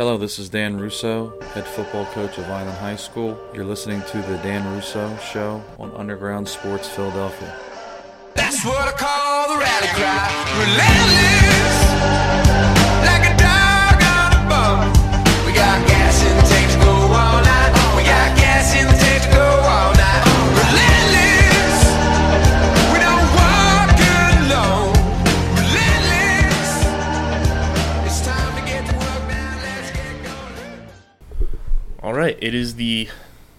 Hello, this is Dan Russo, head football coach of Island High School. You're listening to the Dan Russo Show on Underground Sports Philadelphia. That's what I call the rally cry, relentless, like a dog on a bone. We got gas in the tank to go all night, we got gas in the tank to go all night. Relentless, we don't walk alone, relentless. It's time to get to work now, let's get going. All right, it is the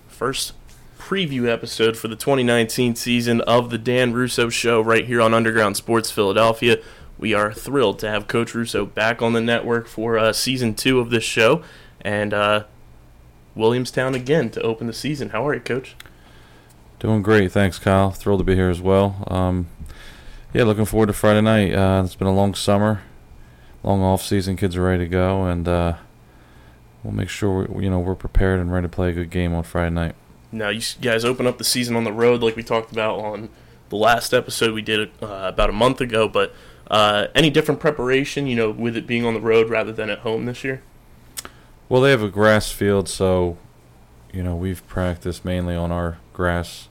first preview episode for the 2019 season of the Dan Russo Show right here on Underground Sports Philadelphia. We are thrilled to have Coach Russo back on the network for Season 2 of this show, and Williamstown again to open the season. How are you, Coach? Doing great. Thanks, Kyle. Thrilled to be here as well. Looking forward to Friday night. It's been a long summer, long off-season. Kids are ready to go, and we'll make sure we're prepared and ready to play a good game on Friday night. Now, you guys open up the season on the road like we talked about on the last episode we did about a month ago, but any different preparation, with it being on the road rather than at home this year? Well, they have a grass field, so, we've practiced mainly on our grass,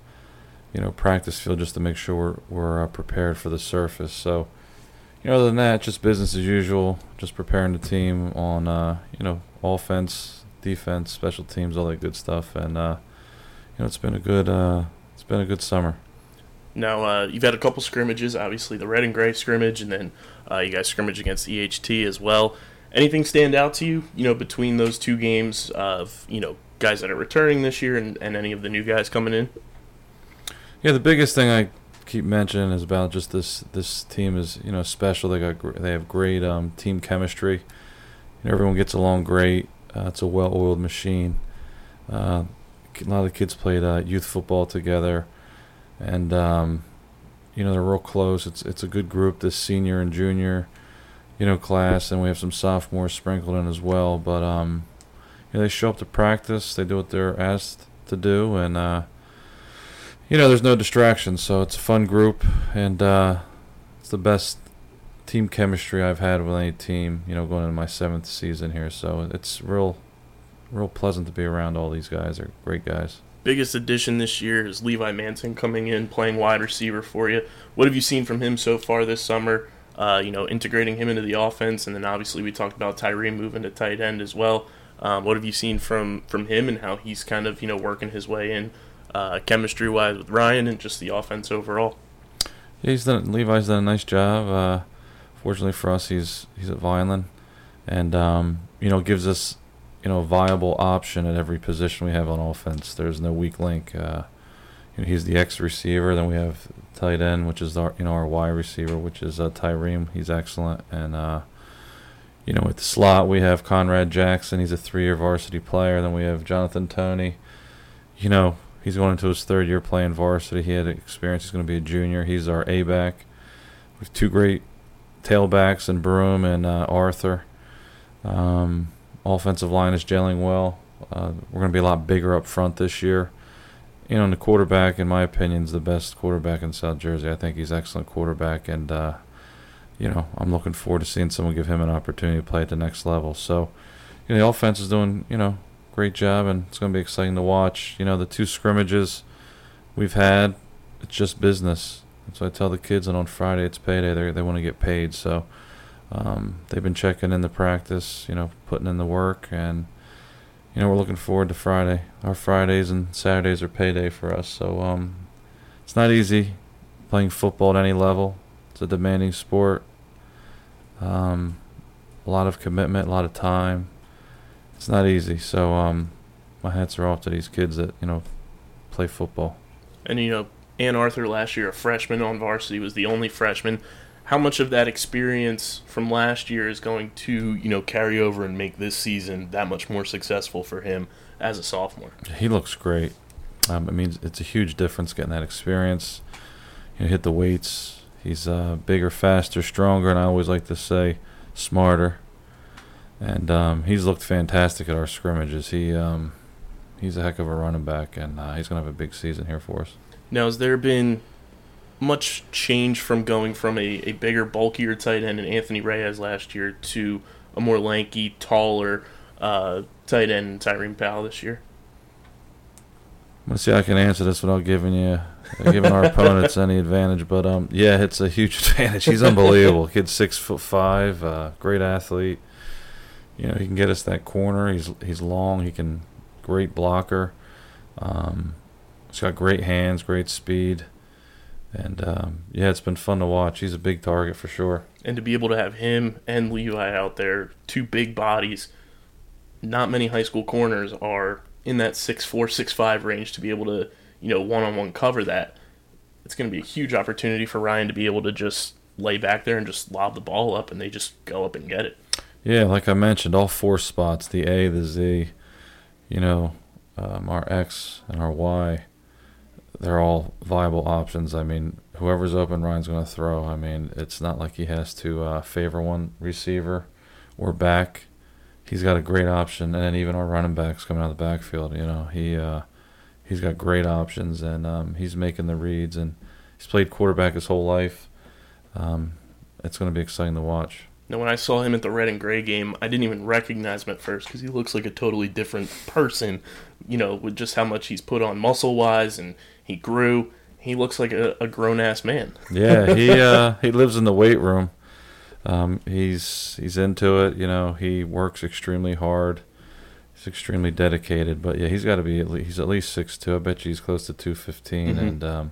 practice field just to make sure we're prepared for the surface. So, other than that, just business as usual, just preparing the team on, offense, defense, special teams, all that good stuff, and it's been a good summer. Now, you've had a couple scrimmages, obviously the red and gray scrimmage, and then you guys scrimmage against the EHT as well. Anything stand out to you, between those two games of, guys that are returning this year and any of the new guys coming in? Yeah, the biggest thing I keep mentioning is about just this team is, special. They have great team chemistry. Everyone gets along great. It's a well-oiled machine. A lot of the kids played youth football together, and they're real close. It's a good group, this senior and junior, class, and we have some sophomores sprinkled in as well. But they show up to practice, they do what they're asked to do, and there's no distractions. So it's a fun group, and it's the best team chemistry I've had with any team, going into my seventh season here. So it's real pleasant to be around all these guys. They're great guys. Biggest addition this year is Levi Manson coming in, playing wide receiver for you. What have you seen from him so far this summer, integrating him into the offense? And then obviously we talked about Tyreem moving to tight end as well. What have you seen from him and how he's kind of, working his way in chemistry-wise with Ryan and just the offense overall? Yeah, Levi's done a nice job. Fortunately for us, he's at Vineland, and, gives us a viable option at every position we have on offense. There's no weak link. He's the X receiver. Then we have tight end, which is our Y receiver, which is Tyreem. He's excellent. And, at the slot, we have Conrad Jackson. He's a three-year varsity player. Then we have Jonathan Toney. He's going into his third year playing varsity. He had experience. He's going to be a junior. He's our A-back. We have two great tailbacks in Broome and Arthur. Offensive line is gelling well. We're going to be a lot bigger up front this year. And the quarterback, in my opinion, is the best quarterback in South Jersey. I think he's an excellent quarterback, and, I'm looking forward to seeing someone give him an opportunity to play at the next level. So, the offense is doing, great job, and it's going to be exciting to watch. The two scrimmages we've had, it's just business. So I tell the kids, and on Friday it's payday. They want to get paid, so... they've been checking in the practice, putting in the work, and, we're looking forward to Friday. Our Fridays and Saturdays are payday for us, so it's not easy playing football at any level. It's a demanding sport, a lot of commitment, a lot of time. It's not easy, so my hats are off to these kids that, play football. And, Ann Arthur last year, a freshman on varsity, was the only freshman. How much of that experience from last year is going to, carry over and make this season that much more successful for him as a sophomore? He looks great. It means it's a huge difference getting that experience. Hit the weights. He's bigger, faster, stronger, and I always like to say smarter. And he's looked fantastic at our scrimmages. He's a heck of a running back, and he's going to have a big season here for us. Now, has there been much change from going from a bigger, bulkier tight end in Anthony Reyes last year to a more lanky, taller, tight end Tyreem Powell this year. Let's see how I can answer this without giving our opponents any advantage. But, yeah, it's a huge advantage. He's unbelievable. Kid's 6'5", great athlete. You know, he can get us that corner. He's long. He can – great blocker. He's got great hands, great speed. And, yeah, it's been fun to watch. He's a big target for sure. And to be able to have him and Levi out there, two big bodies, not many high school corners are in that 6'4", 6'5" range to be able to, you know, one-on-one cover that. It's going to be a huge opportunity for Ryan to be able to just lay back there and just lob the ball up, and they just go up and get it. Yeah, like I mentioned, all four spots, the A, the Z, you know, our X and our Y, they're all viable options. I mean, whoever's open, Ryan's going to throw. I mean, it's not like he has to favor one receiver or back. He's got a great option, and then even our running backs coming out of the backfield, you know, he's got great options, and he's making the reads, and he's played quarterback his whole life. It's going to be exciting to watch. Now, when I saw him at the red and gray game, I didn't even recognize him at first because he looks like a totally different person, you know, with just how much he's put on muscle-wise, and he grew. He looks like a grown-ass man. Yeah, he lives in the weight room. He's into it, you know. He works extremely hard. He's extremely dedicated. But yeah, he's got to be at least 6'2". I bet you he's close to 215, mm-hmm. and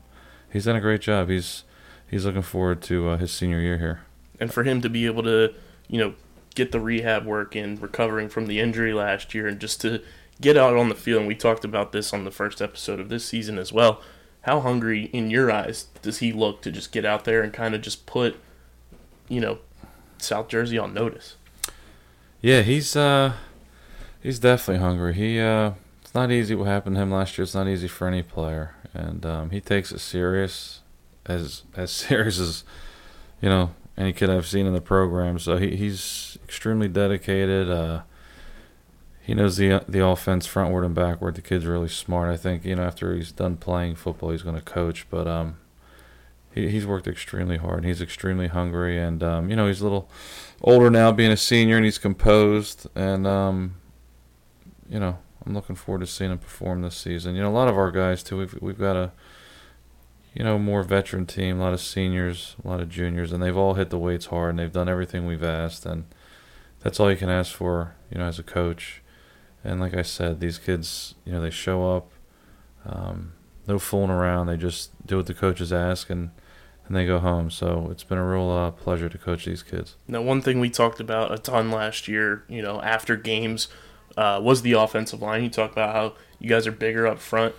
he's done a great job. He's looking forward to his senior year here. And for him to be able to, you know, get the rehab work in, recovering from the injury last year, and just to get out on the field, and we talked about this on the first episode of this season as well. How hungry, in your eyes, does he look to just get out there and kind of just put, you know, South Jersey on notice? Yeah, he's definitely hungry. It's not easy what happened to him last year. It's not easy for any player, and he takes it serious, as serious as, you know, any kid I've seen in the program. So he's extremely dedicated. He knows the offense frontward and backward. The kid's really smart. I think, you know, after he's done playing football, he's going to coach, but he's worked extremely hard, and he's extremely hungry, and, you know, he's a little older now, being a senior, and he's composed, and, you know, I'm looking forward to seeing him perform this season. You know, a lot of our guys, too, we've got a, you know, more veteran team, a lot of seniors, a lot of juniors, and they've all hit the weights hard, and they've done everything we've asked, and that's all you can ask for, you know, as a coach. And like I said, these kids, you know, they show up, no fooling around. They just do what the coaches ask, and they go home. So it's been a real pleasure to coach these kids. Now, one thing we talked about a ton last year, you know, after games, was the offensive line. You talked about how you guys are bigger up front.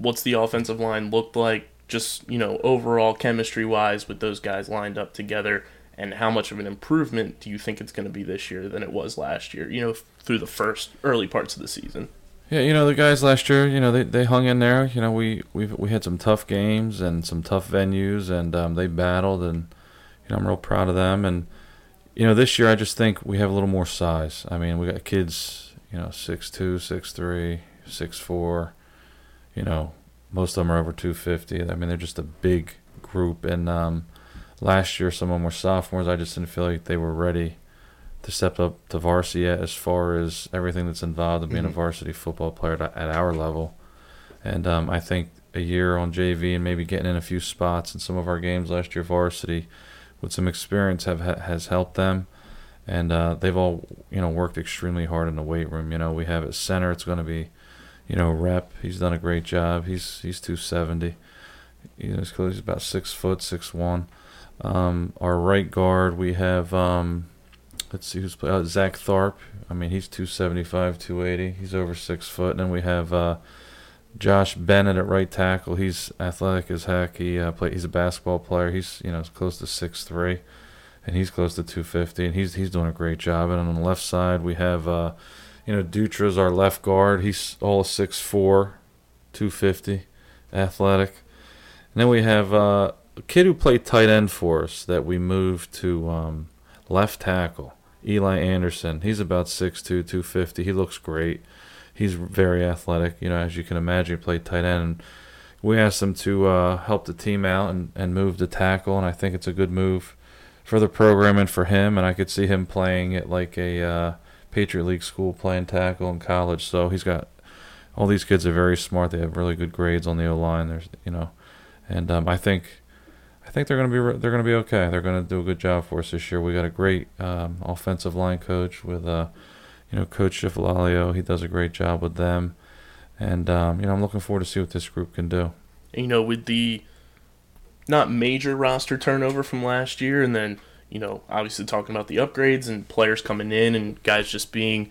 What's the offensive line looked like, just, you know, overall chemistry-wise with those guys lined up together, and how much of an improvement do you think it's going to be this year than it was last year, you know, through the first early parts of the season? Yeah, you know, the guys last year, you know, they hung in there. You know, we had some tough games and some tough venues, and they battled, and, you know, I'm real proud of them. And, you know, this year I just think we have a little more size. I mean, we got kids, you know, 6'2", 6'3", 6'4", you know, most of them are over 250. I mean, they're just a big group. And last year some of them were sophomores. I just didn't feel like they were ready to step up to varsity as far as everything that's involved in being mm-hmm. a varsity football player at our level. And I think a year on JV and maybe getting in a few spots in some of our games last year varsity with some experience has helped them. And they've all, you know, worked extremely hard in the weight room. You know, we have at center, it's going to be, you know, Rep. He's done a great job. He's 270. You know, he's about 6 foot, 6'1". Our right guard, we have let's see who's playing. Zach Tharp. I mean, he's 275, 280. He's over 6 foot. And then we have Josh Bennett at right tackle. He's athletic as heck. He he's a basketball player. He's, you know, close to 6'3", and he's close to 250. And he's doing a great job. And on the left side, we have you know, Dutra's our left guard. He's all 6'4", 250, athletic. And then we have a kid who played tight end for us that we moved to left tackle. Eli Anderson, he's about 6'2", 250. He looks great. He's very athletic. You know, as you can imagine, he played tight end. And we asked him to help the team out and move to tackle, and I think it's a good move for the program and for him. And I could see him playing at like a Patriot League school playing tackle in college. So he's got all these kids are very smart. They have really good grades on the O line. There's, you know, and I think they're gonna be okay. They're gonna do a good job for us this year. We got a great offensive line coach with Coach Schifflaglio. He does a great job with them, and I'm looking forward to see what this group can do. You know, with the not major roster turnover from last year, and then obviously talking about the upgrades and players coming in and guys just being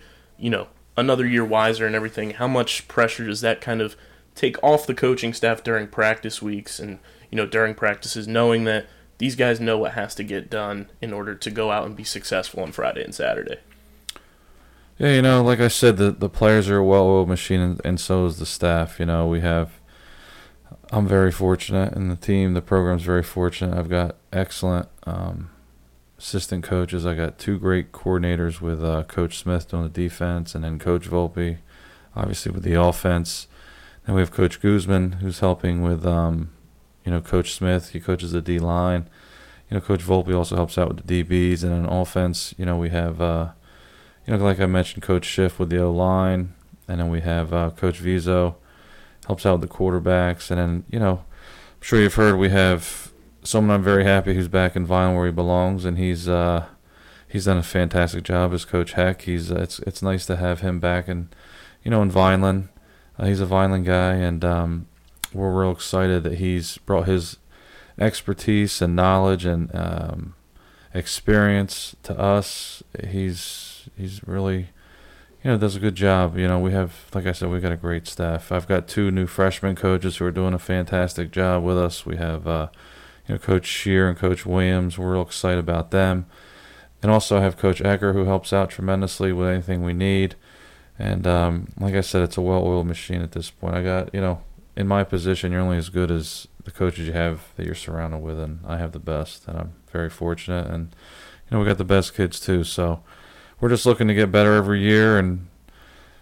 another year wiser and everything. How much pressure does that kind of take off the coaching staff during practice weeks and during practices, knowing that these guys know what has to get done in order to go out and be successful on Friday and Saturday? Yeah, like I said, the players are a well-oiled machine, and so is the staff. I'm very fortunate, and the program's very fortunate. I've got excellent assistant coaches. I got two great coordinators with Coach Smith doing the defense, and then Coach Volpe, obviously, with the offense. Then we have Coach Guzman, who's helping with, Coach Smith. He coaches the D-line. Coach Volpe also helps out with the DBs. And on offense, we have like I mentioned, Coach Schiff with the O-line, and then we have Coach Vizo helps out with the quarterbacks. And then, I'm sure you've heard we have someone I'm very happy who's back in Vineland where he belongs, and he's done a fantastic job as Coach Heck. He's it's nice to have him back, and in Vineland, he's a Vineland guy, and we're real excited that he's brought his expertise and knowledge and experience to us. He's really, does a good job. We have, like I said, we've got a great staff. I've got two new freshman coaches who are doing a fantastic job with us. We have, Coach Shear and Coach Williams. We're real excited about them. And also I have Coach Ecker, who helps out tremendously with anything we need. And like I said, it's a well-oiled machine at this point. I got, in my position, you're only as good as the coaches you have that you're surrounded with, and I have the best, and I'm very fortunate. And, we got the best kids too, so we're just looking to get better every year, and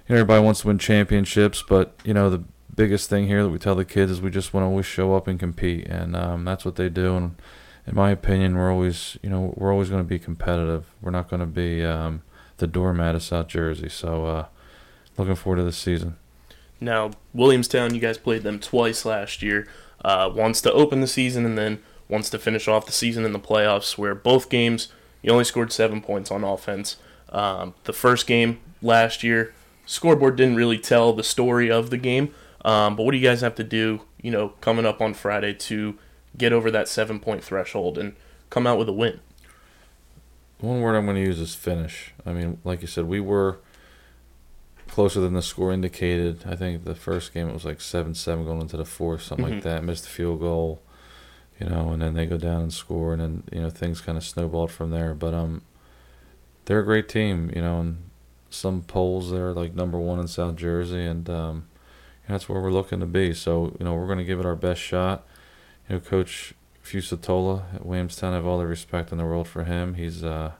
everybody wants to win championships, but the biggest thing here that we tell the kids is we just want to always show up and compete, and that's what they do. And in my opinion, we're always going to be competitive. We're not going to be the doormat of South Jersey. So looking forward to this season. Now, Williamstown, you guys played them twice last year, once to open the season and then once to finish off the season in the playoffs, where both games you only scored 7 points on offense. The first game last year, scoreboard didn't really tell the story of the game, but what do you guys have to do, coming up on Friday to get over that 7 point threshold and come out with a win? One word I'm going to use is finish. Like you said, we were closer than the score indicated. I think the first game it was like 7-7 going into the fourth, something like that. Missed the field goal, and then they go down and score, and then things kind of snowballed from there. But they're a great team, and some polls they're like number one in South Jersey, and that's where we're looking to be. So we're going to give it our best shot. Coach Fusatola at Williamstown, I have all the respect in the world for him. He's done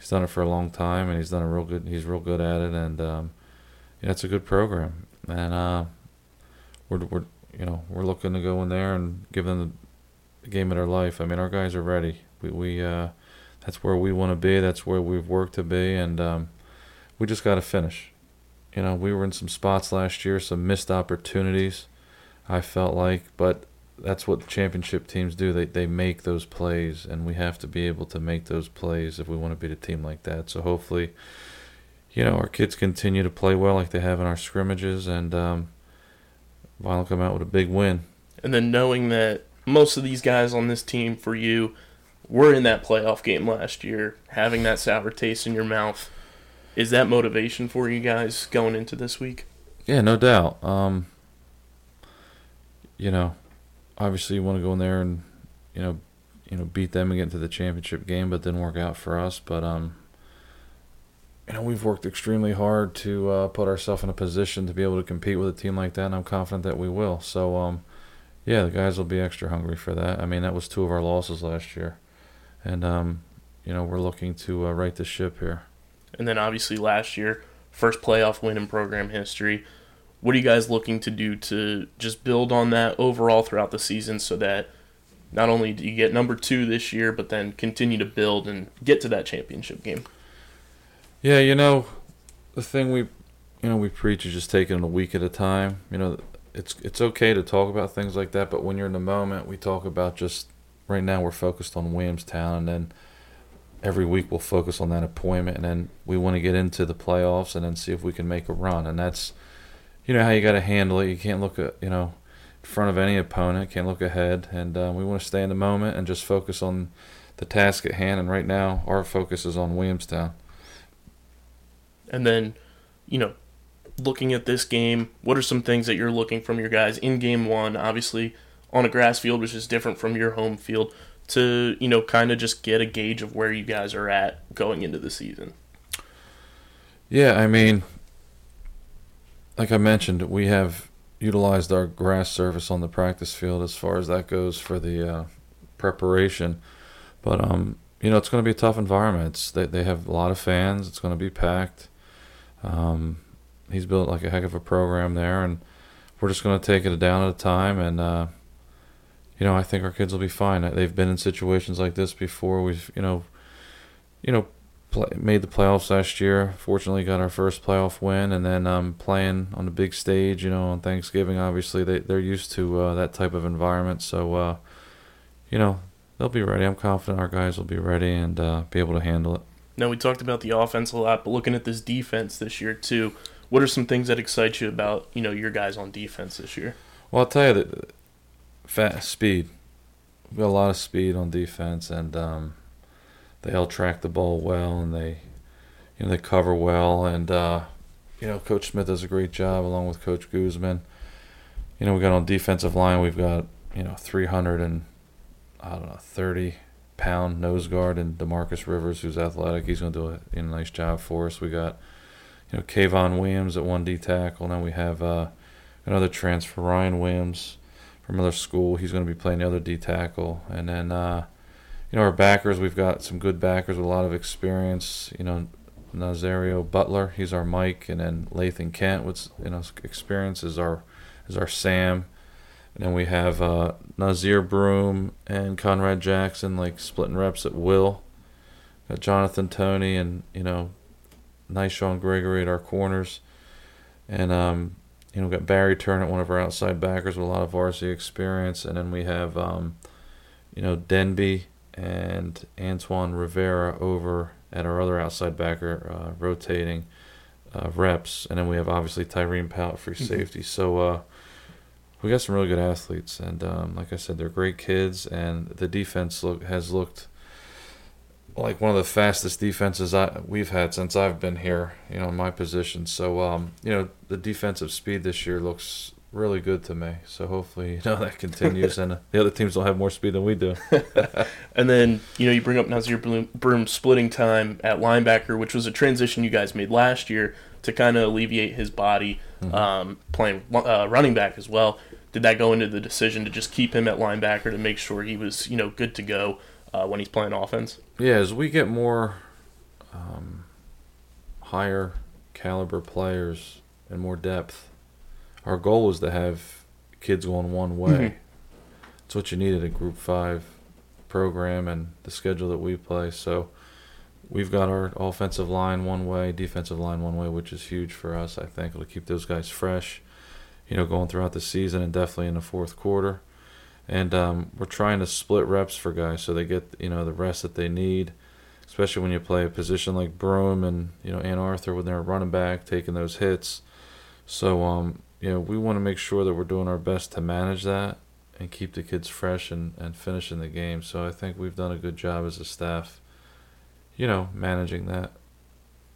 it for a long time, and he's real good at it, and it's a good program, and we're looking to go in there and give them the game of their life. Our guys are ready. We that's where we want to be. That's where we've worked to be, and we just got to finish. We were in some spots last year, some missed opportunities, I felt like, but that's what the championship teams do. They make those plays, and we have to be able to make those plays if we want to beat a team like that. So hopefully, our kids continue to play well like they have in our scrimmages, and Vineland come out with a big win. And then knowing that most of these guys on this team for you were in that playoff game last year, having that sour taste in your mouth, is that motivation for you guys going into this week? Yeah, no doubt. Obviously, you want to go in there and beat them and get into the championship game, but it didn't work out for us. But we've worked extremely hard to put ourselves in a position to be able to compete with a team like that, and I'm confident that we will. So, the guys will be extra hungry for that. That was two of our losses last year, and we're looking to right the ship here. And then obviously last year, first playoff win in program history. What are you guys looking to do to just build on that overall throughout the season so that not only do you get number 2 this year, but then continue to build and get to that championship game? Yeah, you know, the thing we preach is just taking it a week at a time. You know, it's okay to talk about things like that, but when you're in the moment, we talk about just right now we're focused on Williamstown, and then every week we'll focus on that appointment, and then we want to get into the playoffs and then see if we can make a run. And that's, you know, how you got to handle it. You can't look at, you know, in front of any opponent, can't look ahead, and we want to stay in the moment and just focus on the task at hand. And right now our focus is on Williamstown. And then, you know, looking at this game, what are some things that you're looking from your guys in game one, obviously on a grass field, which is different from your home field, to, you know, kind of just get a gauge of where you guys are at going into the season? Yeah, I mean, like I mentioned, we have utilized our grass surface on the practice field as far as that goes for the preparation. But, you know, it's going to be a tough environment. They have a lot of fans. It's going to be packed. He's built like a heck of a program there, and we're just going to take it down at a time. And, you know, I think our kids will be fine. They've been in situations like this before. We've, made the playoffs last year. Fortunately, got our first playoff win, and then playing on the big stage, you know, on Thanksgiving. Obviously, they're used to that type of environment. So, you know, they'll be ready. I'm confident our guys will be ready and be able to handle it. Now, we talked about the offense a lot, but looking at this defense this year too, what are some things that excite you about, you know, your guys on defense this year? Well, I'll tell you that fast speed. We've got a lot of speed on defense, and they all track the ball well, and they cover well, and you know, Coach Smith does a great job along with Coach Guzman. You know, we got on defensive line, we've got, you know, 30 pound nose guard and DeMarcus Rivers, who's athletic. He's going to do a nice job for us. We got, you know, Kayvon Williams at 1D tackle. Now we have another transfer, Ryan Williams from another school. He's going to be playing the other D tackle, and then. You know, our backers, we've got some good backers with a lot of experience. You know, Nazario Butler, he's our Mike, and then Lathan Kent with, you know, experience is our Sam. And then we have Nazir Broome and Conrad Jackson, like, splitting reps at will. Got Jonathan Toney and, you know, Nyshawn Gregory at our corners. And, you know, we've got Barry Turner, one of our outside backers with a lot of varsity experience. And then we have, you know, Demby and Antoine Rivera over at our other outside backer, rotating reps. And then we have, obviously, Tyreem Powell, free safety. So we got some really good athletes. And like I said, they're great kids. And the defense has looked like one of the fastest defenses we've had since I've been here, you know, in my position. So, you know, the defensive speed this year looks really good to me. So hopefully, you know, that continues, and the other teams don't have more speed than we do. And then, you know, you bring up Nazir Broome splitting time at linebacker, which was a transition you guys made last year to kind of alleviate his body, playing running back as well. Did that go into the decision to just keep him at linebacker to make sure he was, you know, good to go when he's playing offense? Yeah, as we get more higher caliber players and more depth, our goal was to have kids going one way. It's what you needed, a Group 5 program and the schedule that we play. So we've got our offensive line one way, defensive line one way, which is huge for us. I think it'll keep those guys fresh, you know, going throughout the season and definitely in the fourth quarter. And we're trying to split reps for guys so they get, you know, the rest that they need, especially when you play a position like Broome and, you know, and Arthur when they're running back, taking those hits. So, you know, we want to make sure that we're doing our best to manage that and keep the kids fresh and finishing the game. So I think we've done a good job as a staff, you know, managing that.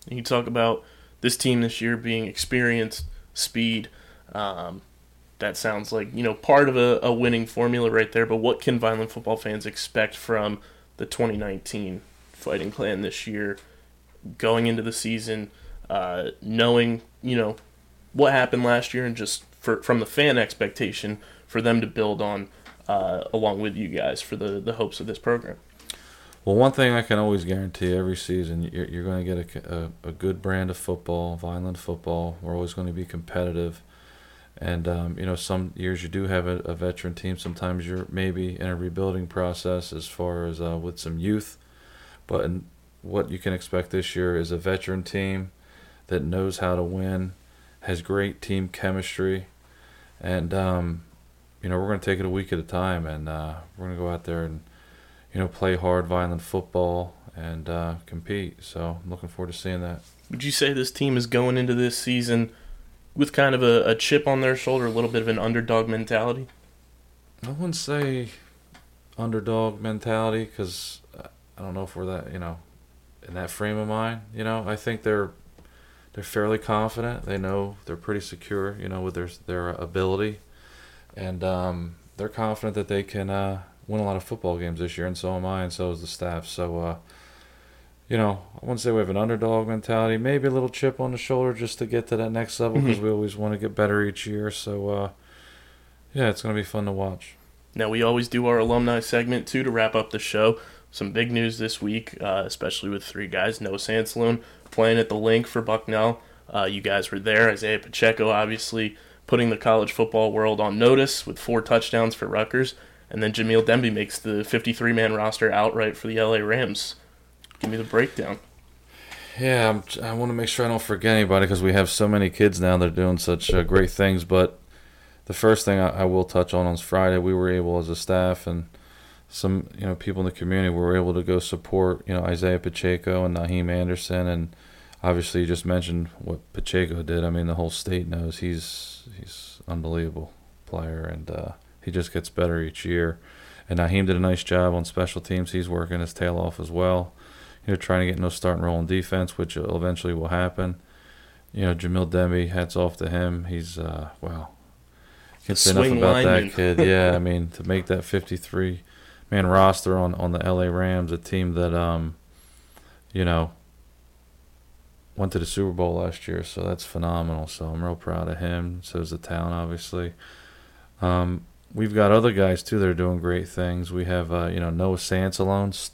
You talk about this team this year being experienced, speed. That sounds like, you know, part of a winning formula right there. But what can Vineland football fans expect from the 2019 Fighting Clan this year, going into the season, knowing, you know, what happened last year, and just from the fan expectation for them to build on along with you guys for the hopes of this program? Well, one thing I can always guarantee every season, you're going to get a good brand of football, Vineland football. We're always going to be competitive. And, you know, some years you do have a veteran team. Sometimes you're maybe in a rebuilding process as far as with some youth. But what you can expect this year is a veteran team that knows how to win, has great team chemistry, and we're going to take it a week at a time, and we're going to go out there and play hard, violent football and compete. So I'm looking forward to seeing that. Would you say this team is going into this season with kind of a chip on their shoulder, a little bit of an underdog mentality? I wouldn't say underdog mentality, because I don't know if we're that, in that frame of mind. I think they're fairly confident. They know they're pretty secure, with their ability. And they're confident that they can win a lot of football games this year, and so am I, and so is the staff. So, I wouldn't say we have an underdog mentality. Maybe a little chip on the shoulder just to get to that next level, because we always want to get better each year. So, it's going to be fun to watch. Now, we always do our alumni segment, too, to wrap up the show. Some big news this week, especially with three guys. Noah Sansaloon playing at the Link for Bucknell. You guys were there. Isaiah Pacheco, obviously, putting the college football world on notice with 4 touchdowns for Rutgers. And then Jamil Demby makes the 53-man roster outright for the L.A. Rams. Give me the breakdown. Yeah, I want to make sure I don't forget anybody, because we have so many kids now that are doing such great things. But the first thing I will touch on is Friday. We were able, as a staff and some people in the community, we were able to go support Isaiah Pacheco and Naheem Anderson. And obviously you just mentioned what Pacheco did. I mean, the whole state knows he's an unbelievable player, and he just gets better each year. And Naheem did a nice job on special teams. He's working his tail off as well, trying to get no start and roll in defense, which eventually will happen. Jamil Demby, hats off to him. He's, wow. Can't say enough about that kid. Yeah, I mean, to make that 53-man roster on the L.A. Rams, a team that, went to the Super Bowl last year, so that's phenomenal. So I'm real proud of him. So is the town, obviously. We've got other guys, too, that are doing great things. We have, Noah Sansalones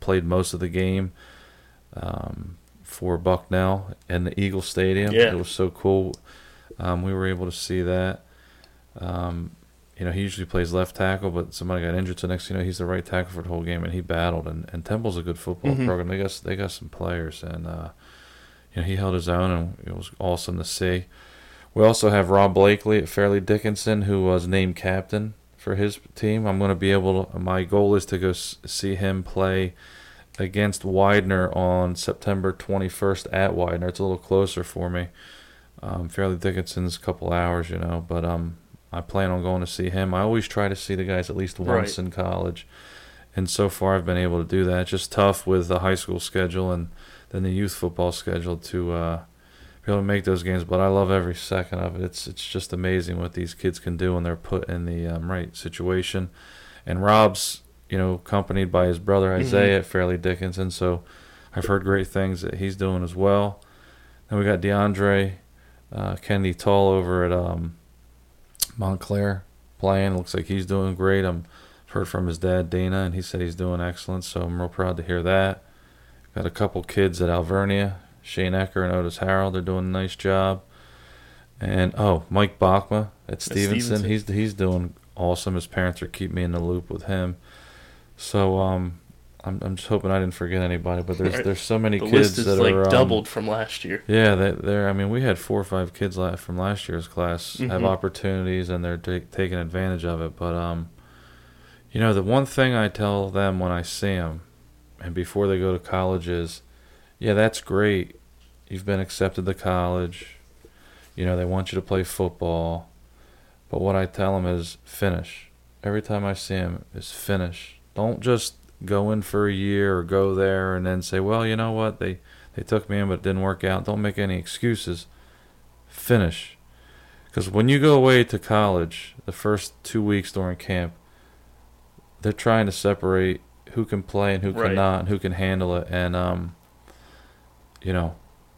played most of the game for Bucknell in the Eagle Stadium. Yeah. It was so cool. We were able to see that. He usually plays left tackle, but somebody got injured, so next he's the right tackle for the whole game, and he battled. And Temple's a good football program. They got some players, and he held his own, and it was awesome to see. We also have Rob Blakely at Fairleigh Dickinson, who was named captain for his team. I'm going to be able to, my goal is to go see him play against Widener on September 21st at Widener. It's a little closer for me. Fairleigh Dickinson's a couple hours, but I plan on going to see him. I always try to see the guys at least once in college, and so far I've been able to do that. It's just tough with the high school schedule and then the youth football schedule to be able to make those games, but I love every second of it. It's just amazing what these kids can do when they're put in the right situation. And Rob's, accompanied by his brother Isaiah at Fairleigh Dickinson, so I've heard great things that he's doing as well. Then we got DeAndre Kennedy Tall over at Montclair playing. Looks like he's doing great. I've heard from his dad, Dana, and he said he's doing excellent, so I'm real proud to hear that. Got a couple kids at Alvernia, Shane Ecker and Otis Harrell. They're doing a nice job. And, Mike Bachma at Stevenson. He's doing awesome. His parents are keeping me in the loop with him. So I'm just hoping I didn't forget anybody, but there's so many kids that are... The list is like doubled from last year. Yeah, we had 4 or 5 kids from last year's class have opportunities, and they're taking advantage of it. But, the one thing I tell them when I see them and before they go to college is, yeah, that's great. You've been accepted to college. They want you to play football. But what I tell them is finish. Every time I see them is finish. Don't just go in for a year or go there and then say, well, you know what, they took me in but it didn't work out. Don't make any excuses. Finish. Because when you go away to college, the first 2 weeks during camp, they're trying to separate who can play and who cannot and who can handle it. And,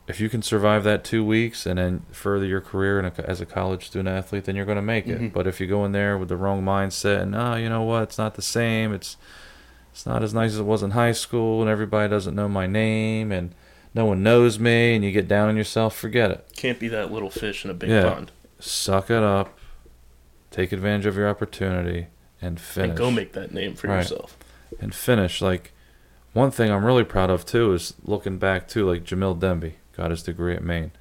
if you can survive that 2 weeks and then further your career as a college student-athlete, then you're going to make it. But if you go in there with the wrong mindset and, it's not the same, it's not as nice as it was in high school and everybody doesn't know my name and no one knows me and you get down on yourself, forget it. Can't be that little fish in a big pond. Suck it up, take advantage of your opportunity, and finish. And go make that name for yourself. And finish, One thing I'm really proud of, too, is looking back, too, like Jamil Demby got his degree at Maine.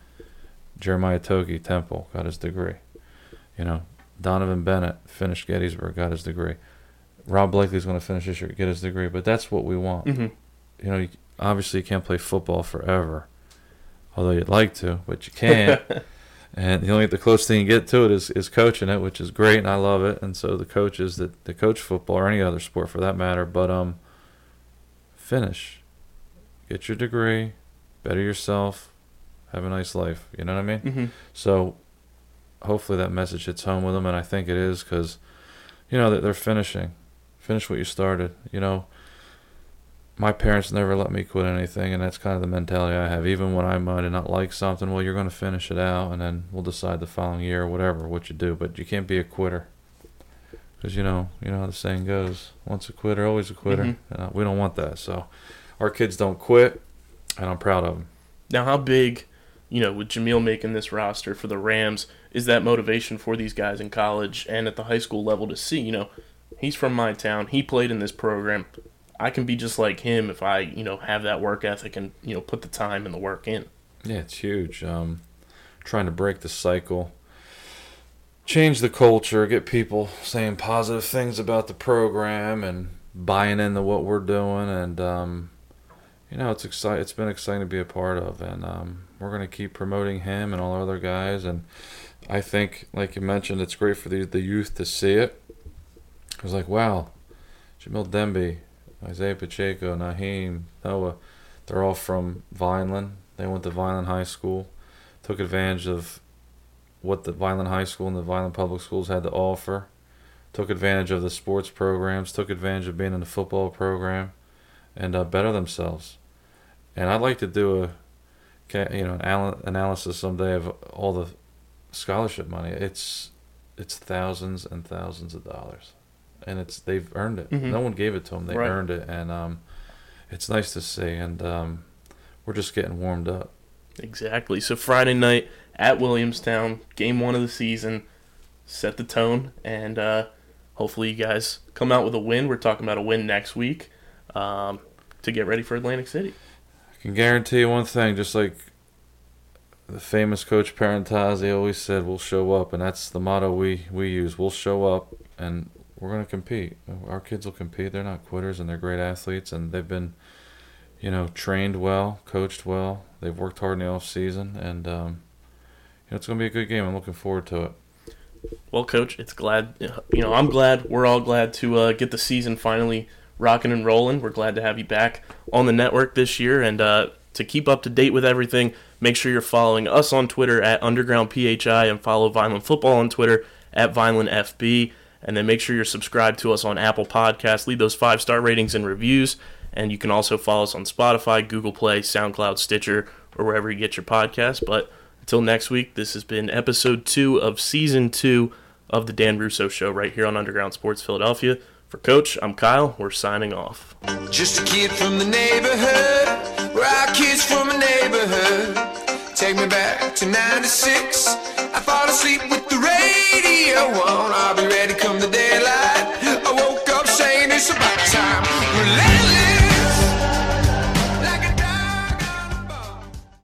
Jeremiah Toki, Temple, got his degree. You know, Donovan Bennett finished Gettysburg, got his degree. Rob Blakely's going to finish this year, get his degree. But that's what we want. Mm-hmm. You know, obviously you can't play football forever, although you'd like to, but you can't. And the only closest thing you get to it is coaching it, which is great, and I love it. And so the coaches that coach football or any other sport for that matter, but finish. Get your degree, better yourself, have a nice life. You know what I mean? Mm-hmm. So hopefully that message hits home with them, and I think it is because, you know, that they're finishing. Finish what you started. You know, my parents never let me quit anything, and that's kind of the mentality I have. Even when I might not like something, well, you're going to finish it out, and then we'll decide the following year or whatever what you do. But you can't be a quitter because, you know how the saying goes, once a quitter, always a quitter. Mm-hmm. We don't want that. So our kids don't quit, and I'm proud of them. Now, how big, with Jamil making this roster for the Rams, is that motivation for these guys in college and at the high school level to see, he's from my town, he played in this program, I can be just like him if I, have that work ethic and, put the time and the work in. Yeah, it's huge. Trying to break the cycle, change the culture, get people saying positive things about the program and buying into what we're doing. And, it's exciting. It's been exciting to be a part of. And we're going to keep promoting him and all our other guys. And I think, like you mentioned, it's great for the youth to see it. It was like, wow, Jamil Demby, Isaiah Pacheco, Naheem, Noah, they're all from Vineland. They went to Vineland High School, took advantage of what the Vineland High School and the Vineland Public Schools had to offer, took advantage of the sports programs, took advantage of being in the football program, and better themselves. And I'd like to do an analysis someday of all the scholarship money. It's thousands and thousands of dollars. And they've earned it. Mm-hmm. No one gave it to them. They earned it, and it's nice to see. And we're just getting warmed up. Exactly. So Friday night at Williamstown, game one of the season, set the tone, and hopefully you guys come out with a win. We're talking about a win next week to get ready for Atlantic City. I can guarantee you one thing, just like the famous Coach Parentazzi always said, we'll show up, and that's the motto we use. We'll show up, and we're going to compete. Our kids will compete. They're not quitters, and they're great athletes, and they've been, trained well, coached well. They've worked hard in the offseason, and it's going to be a good game. I'm looking forward to it. Well, Coach, I'm glad. We're all glad to get the season finally rocking and rolling. We're glad to have you back on the network this year, and to keep up to date with everything, make sure you're following us on Twitter at UndergroundPHI and follow Vineland Football on Twitter at VinelandFB. And then make sure you're subscribed to us on Apple Podcasts. Leave those 5-star ratings and reviews. And you can also follow us on Spotify, Google Play, SoundCloud, Stitcher, or wherever you get your podcasts. But until next week, this has been Episode 2 of Season 2 of The Dan Russo Show right here on Underground Sports Philadelphia. For Coach, I'm Kyle. We're signing off. Just a kid from the neighborhood. We're all kids from a neighborhood. Take me back to 96. I fall asleep with the